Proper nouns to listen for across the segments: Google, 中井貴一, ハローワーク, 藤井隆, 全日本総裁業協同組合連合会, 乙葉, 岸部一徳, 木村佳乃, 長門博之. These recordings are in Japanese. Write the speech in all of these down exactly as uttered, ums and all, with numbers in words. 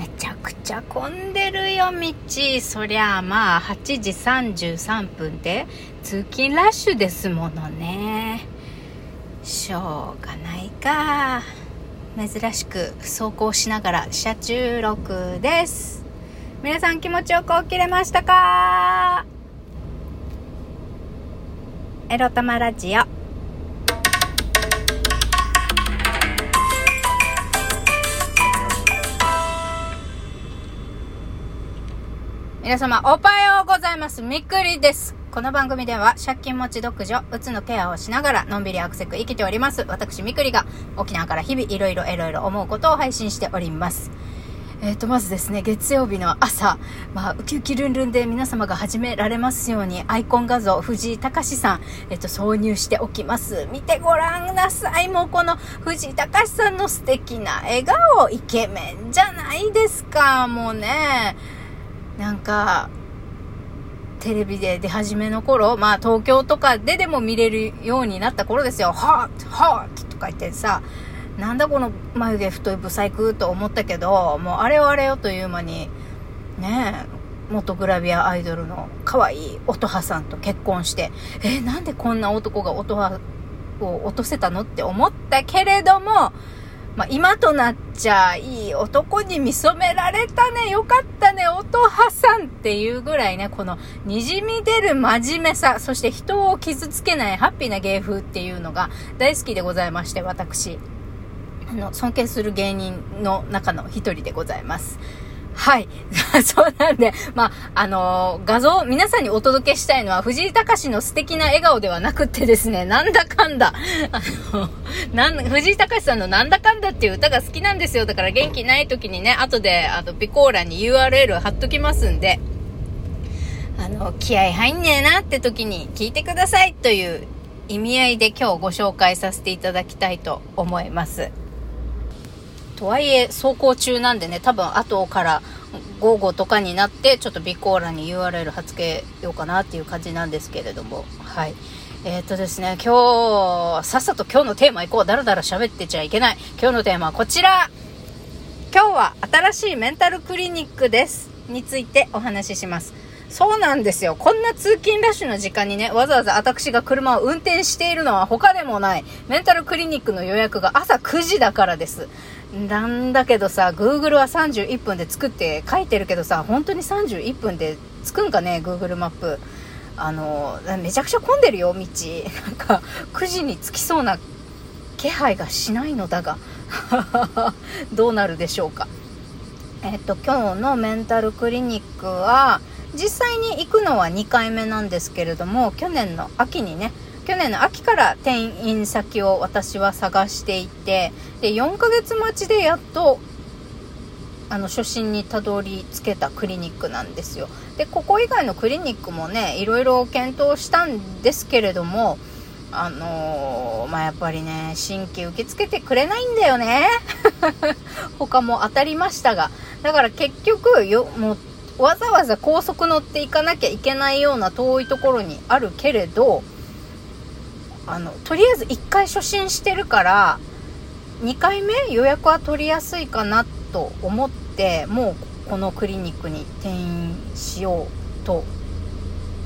めちゃくちゃ混んでるよ道。そりゃあまあはちじさんじゅうさんぷんで通勤ラッシュですものね。しょうがないか。珍しく走行しながら車中録です。皆さん気持ちよく起きれましたか？エロ玉ラジオ、皆様おはようございます。みくりです。この番組では借金持ち独女うつのケアをしながらのんびりアクセク生きております。私みくりが沖縄から日々いろいろいろいろ思うことを配信しております。えーとまずですね、月曜日の朝、まあ、ウキウキルンルンで皆様が始められますようにアイコン画像藤井隆さん、えーと挿入しておきます。見てごらんなさい。もうこの藤井隆さんの素敵な笑顔、イケメンじゃないですか。もうね、なんかテレビで出始めの頃、まあ東京とかででも見れるようになった頃ですよ。ハートハートとか言ってさ、なんだこの眉毛太いブサイクと思ったけど、もうあれよあれよという間にねえ、元グラビアアイドルの可愛い乙葉さんと結婚して、えー、なんでこんな男が乙葉を落とせたのって思ったけれども、まあ、今となっちゃいい男に見初められたね。よかったね乙葉さんっていうぐらいね、このにじみ出る真面目さ、そして人を傷つけないハッピーな芸風っていうのが大好きでございまして、私あの尊敬する芸人の中の一人でございます。はいそうなんで、まああのー、画像皆さんにお届けしたいのは藤井隆の素敵な笑顔ではなくてですね、なんだかんだあのなん藤井隆さんのなんだかんだっていう歌が好きなんですよ。だから元気ない時にね、後であと備考欄に ユーアールエル 貼っときますんで、あの気合入んねえなって時に聞いてくださいという意味合いで今日ご紹介させていただきたいと思います。とはいえ走行中なんでね、多分後から午後とかになってちょっと備考欄に ユーアールエル 貼っ付けようかなっていう感じなんですけれども、はいえーとですね、今日さっさと今日のテーマ行こう。だらだら喋ってちゃいけない。今日のテーマはこちら。今日は新しいメンタルクリニックですについてお話しします。そうなんですよ、こんな通勤ラッシュの時間にね、わざわざ私が車を運転しているのは他でもないメンタルクリニックの予約が朝くじだからです。なんだけどさ、 Google はさんじゅういっぷんで着くって書いてるけどさ、本当にさんじゅういっぷんで着くんかね Google マップ。あのめちゃくちゃ混んでるよ道。なんかくじに着きそうな気配がしないのだがどうなるでしょうか。えっと今日のメンタルクリニックは実際に行くのはにかいめなんですけれども、去年の秋にね、去年の秋から転院先を私は探していて、でよんかげつ待ちでやっとあの初診にたどり着けたクリニックなんですよ。でここ以外のクリニックもねいろいろ検討したんですけれども、あのー、まあやっぱりね新規受け付けてくれないんだよね他も当たりましたが、だから結局よもうわざわざ高速乗って行かなきゃいけないような遠いところにあるけれど、あのとりあえずいっかい初診してるからにかいめ予約は取りやすいかなと思って、もうこのクリニックに転院しようと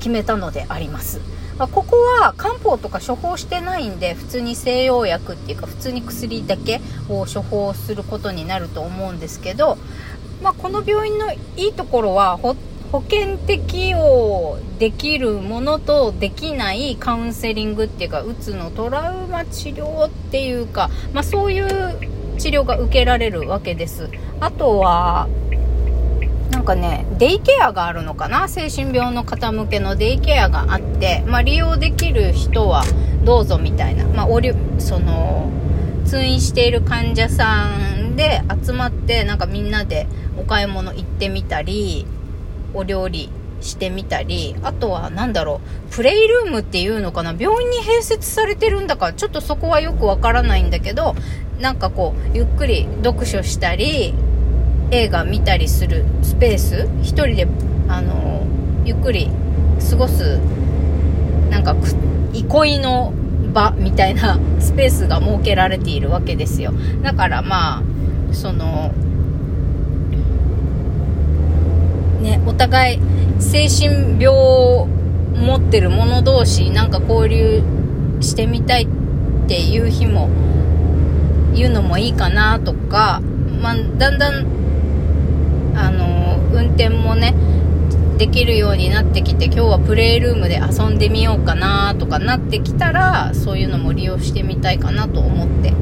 決めたのであります。まあ、ここは漢方とか処方してないんで、普通に西洋薬っていうか普通に薬だけを処方することになると思うんですけど、まあ、この病院のいいところはほ保険適用できるものとできないカウンセリングっていうか、うつのトラウマ治療っていうか、まあ、そういう治療が受けられるわけです。あとはなんかねデイケアがあるのかな、精神病の方向けのデイケアがあって、まあ、利用できる人はどうぞみたいな、まあ、おりその通院している患者さんで集まってなんかみんなでお買い物行ってみたり、お料理してみたり、あとはなんだろう、プレイルームっていうのかな、病院に併設されてるんだからちょっとそこはよくわからないんだけど、なんかこうゆっくり読書したり映画見たりするスペース、一人であのゆっくり過ごすなんか憩いの場みたいなスペースが設けられているわけですよ。だからまあそのお互い精神病を持ってる者同士なんか交流してみたいっていう日も言うのもいいかなとか、まあ、だんだんあの運転もねできるようになってきて、今日はプレイルームで遊んでみようかなとかなってきたら、そういうのも利用してみたいかなと思って、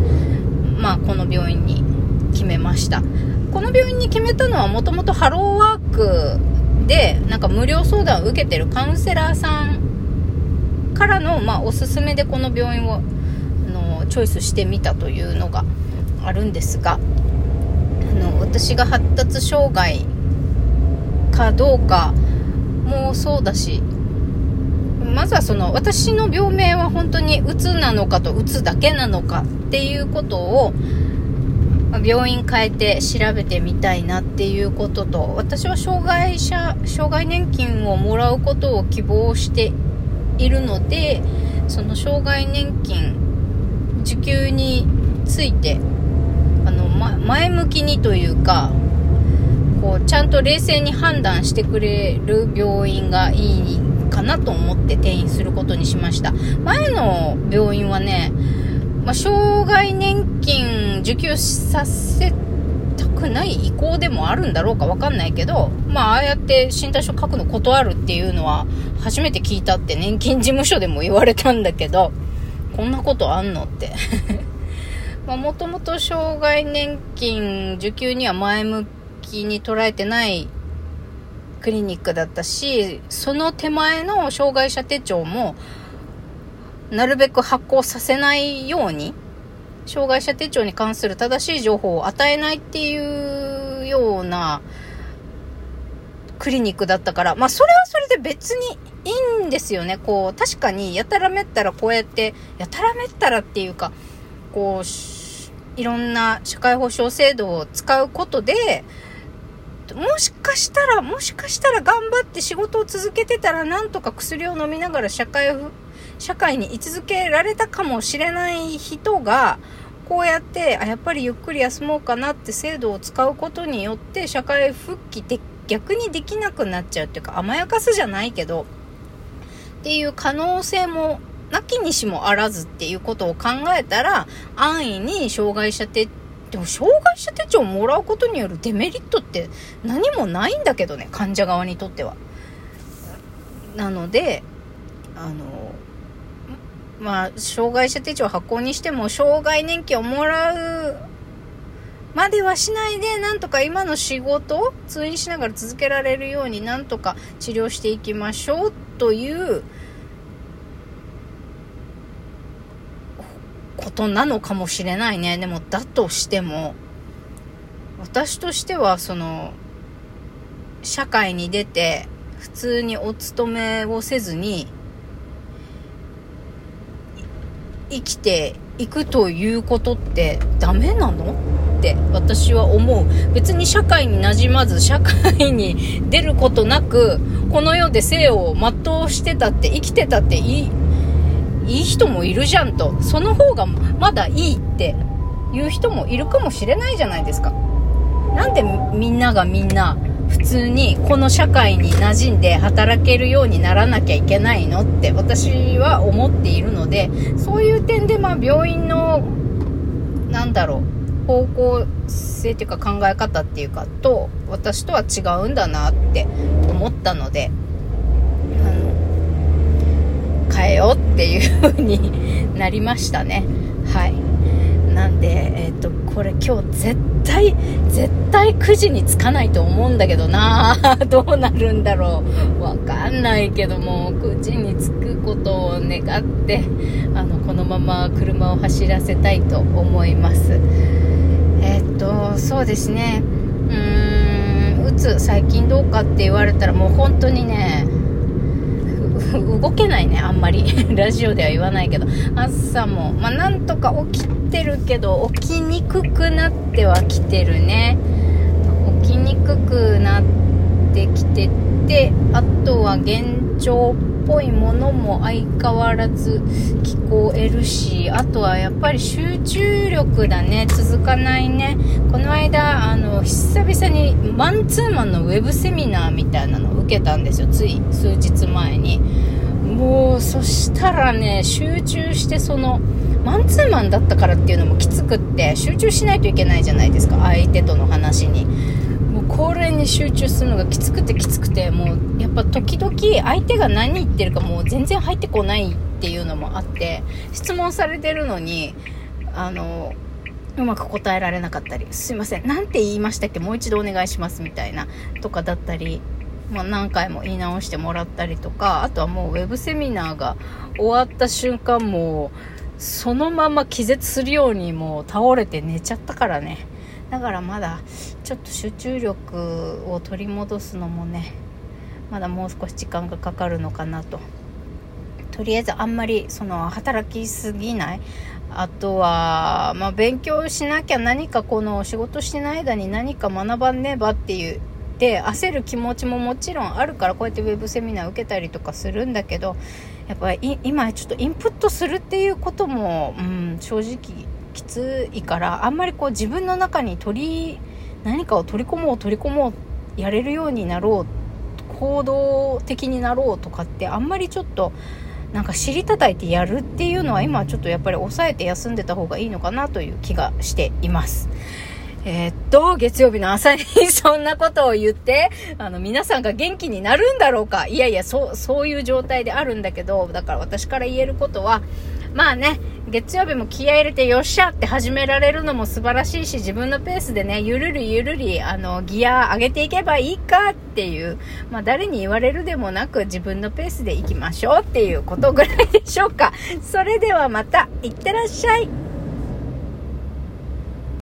まあ、この病院に決めました。この病院に決めたのはもともとハローワークでなんか無料相談を受けてるカウンセラーさんからの、まあ、おすすめでこの病院をあのチョイスしてみたというのがあるんですが、あの私が発達障害かどうかもそうだし、まずはその私の病名は本当にうつなのかとうつだけなのかっていうことを病院変えて調べてみたいなっていうことと、私は障害者障害年金をもらうことを希望しているので、その障害年金受給についてあの、ま、前向きにというか、こうちゃんと冷静に判断してくれる病院がいいかなと思って転院することにしました。前の病院はね、まあ、障害年金受給させたくない意向でもあるんだろうか分かんないけど、まあ、ああやって身体書書くの断るっていうのは初めて聞いたって年金事務所でも言われたんだけど、こんなことあんのってもともと障害年金受給には前向きに捉えてないクリニックだったし、その手前の障害者手帳もなるべく発行させないように、障害者手帳に関する正しい情報を与えないっていうようなクリニックだったから、まあそれはそれで別にいいんですよね。こう確かにやたらめったらこうやってやたらめったらっていうか、こういろんな社会保障制度を使うことで、もしかしたらもしかしたら頑張って仕事を続けてたらなんとか薬を飲みながら社会不社会に居続けられたかもしれない人が、こうやってあやっぱりゆっくり休もうかなって制度を使うことによって社会復帰で逆にできなくなっちゃうっていうか、甘やかすじゃないけどっていう可能性もなきにしもあらずっていうことを考えたら、安易に障害者手でも障害者手帳をもらうことによるデメリットって何もないんだけどね、患者側にとっては。なのであのまあ、障害者手帳発行にしても障害年金をもらうまではしないで、なんとか今の仕事を通院しながら続けられるようになんとか治療していきましょうということなのかもしれないね。でもだとしても私としてはその社会に出て普通にお勤めをせずに生きていくということってダメなのって私は思う。別に社会に馴染まず社会に出ることなくこの世で生を全うしてたって生きてたっていい、いい人もいるじゃんと、その方がまだいいっていう人もいるかもしれないじゃないですか。なんでみんながみんな普通にこの社会に馴染んで働けるようにならなきゃいけないのって私は思っているので、そういう点でまあ病院のなんだろう方向性というか考え方っていうかと私とは違うんだなって思ったので、あの変えようっていう風になりましたね。はい。なんで、えーと、これ今日絶対絶対くじに着かないと思うんだけどなどうなるんだろうわかんないけども、くじに着くことを願ってあのこのまま車を走らせたいと思います。えーとそうですね、うーんうつ最近どうかって言われたらもう本当にね動けないね、あんまりラジオでは言わないけど、朝も、まあ、なんとか起きてるけど起きにくくなってはきてるね。起きにくくなってきてて、あとは幻聴っぽいものも相変わらず聞こえるし、あとはやっぱり集中力だね、続かないね。この間あの久々にマンツーマンのウェブセミナーみたいなのを受けたんですよ、つい数日前に。もうそしたらね、集中して、そのマンツーマンだったからっていうのもきつくって、集中しないといけないじゃないですか、相手との話に。もうこれに集中するのがきつくてきつくて、もうやっぱ時々相手が何言ってるかもう全然入ってこないっていうのもあって、質問されてるのにあのうまく答えられなかったり、すいませんなんて言いましたっけ、もう一度お願いしますみたいなとかだったり、まあ、何回も言い直してもらったりとか、あとはもうウェブセミナーが終わった瞬間、もうそのまま気絶するようにもう倒れて寝ちゃったからね。だからまだちょっと集中力を取り戻すのもね、まだもう少し時間がかかるのかなと。とりあえずあんまりその働きすぎない、あとは、まあ、勉強しなきゃ、何かこの仕事してない間に何か学ばねばっていうで焦る気持ちももちろんあるから、こうやってウェブセミナー受けたりとかするんだけど、やっぱり今ちょっとインプットするっていうことも、うん、正直きついから、あんまりこう自分の中に取り何かを取り込もう取り込もうやれるようになろう、行動的になろうとかって、あんまりちょっとなんか知りたたいてやるっていうのは、今ちょっとやっぱり抑えて休んでた方がいいのかなという気がしています。えー、っと月曜日の朝にそんなことを言って、あの皆さんが元気になるんだろうか。いやいや、そうそういう状態であるんだけど、だから私から言えることは、まあね、月曜日も気合い入れてよっしゃって始められるのも素晴らしいし、自分のペースでね、ゆるりゆるりあのギア上げていけばいいかっていう、まあ誰に言われるでもなく自分のペースでいきましょうっていうことぐらいでしょうか。それではまた、いってらっしゃい。